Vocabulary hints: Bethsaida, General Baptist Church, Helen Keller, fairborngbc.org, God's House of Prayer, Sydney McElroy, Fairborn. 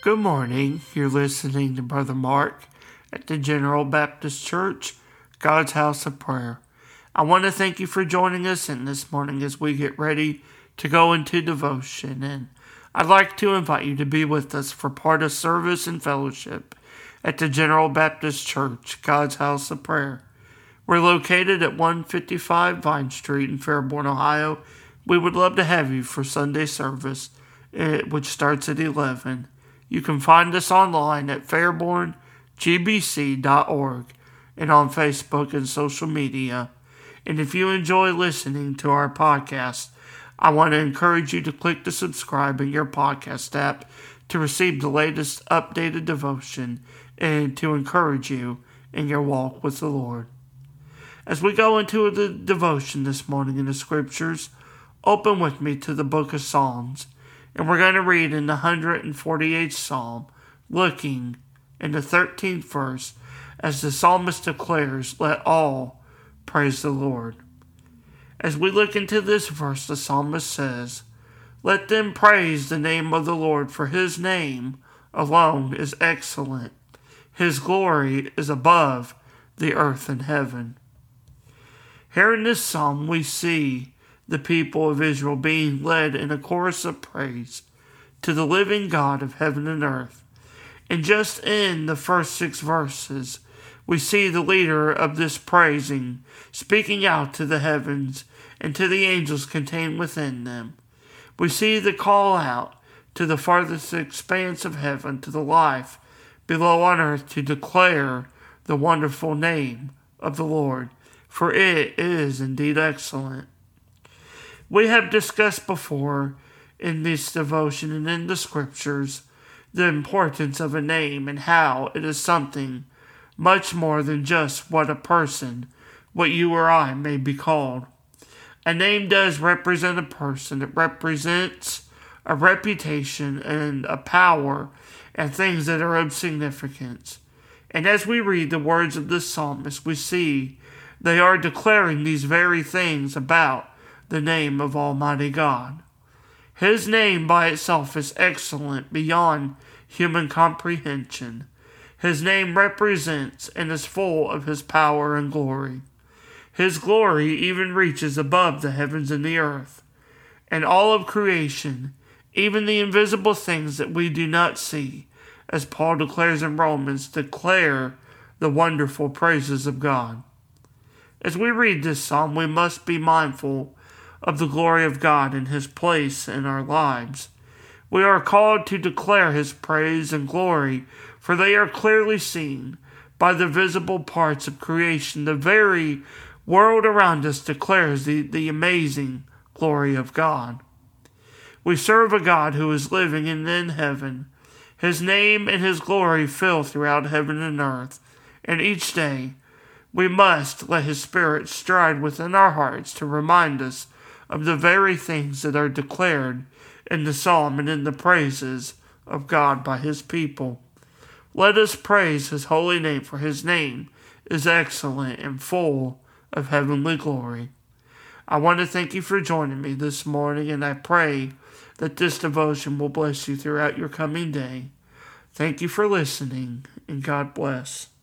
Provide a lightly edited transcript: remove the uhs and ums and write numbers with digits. Good morning. You're listening to Brother Mark at the General Baptist Church, God's House of Prayer. I want to thank you for joining us in this morning as we get ready to go into devotion. And I'd like to invite you to be with us for part of service and fellowship at the General Baptist Church, God's House of Prayer. We're located at 155 Vine Street in Fairborn, Ohio. We would love to have you for Sunday service, which starts at 11. You can find us online at fairborngbc.org and on Facebook and social media. And if you enjoy listening to our podcast, I want to encourage you to click to subscribe in your podcast app to receive the latest updated devotion and to encourage you in your walk with the Lord. As we go into the devotion this morning in the Scriptures, open with me to the book of Psalms. And we're going to read in the 148th Psalm, looking in the 13th verse, as the psalmist declares, "Let all praise the Lord." As we look into this verse, the psalmist says, "Let them praise the name of the Lord, for his name alone is excellent. His glory is above the earth and heaven." Here in this psalm, we see the people of Israel being led in a chorus of praise to the living God of heaven and earth. And just in the first 6 verses, we see the leader of this praising speaking out to the heavens and to the angels contained within them. We see the call out to the farthest expanse of heaven, to the life below on earth, to declare the wonderful name of the Lord, for it is indeed excellent. We have discussed before in this devotion and in the Scriptures the importance of a name and how it is something much more than just what a person, what you or I may be called. A name does represent a person. It represents a reputation and a power and things that are of significance. And as we read the words of this psalmist, we see they are declaring these very things about the name of Almighty God. His name by itself is excellent beyond human comprehension. His name represents and is full of his power and glory. His glory even reaches above the heavens and the earth. And all of creation, even the invisible things that we do not see, as Paul declares in Romans, declare the wonderful praises of God. As we read this psalm, we must be mindful of the glory of God and his place in our lives. We are called to declare his praise and glory, for they are clearly seen by the visible parts of creation. The very world around us declares the amazing glory of God. We serve a God who is living and in heaven. His name and his glory fill throughout heaven and earth, and each day we must let his Spirit stride within our hearts to remind us of the very things that are declared in the psalm and in the praises of God by his people. Let us praise his holy name, for his name is excellent and full of heavenly glory. I want to thank you for joining me this morning, and I pray that this devotion will bless you throughout your coming day. Thank you for listening, and God bless.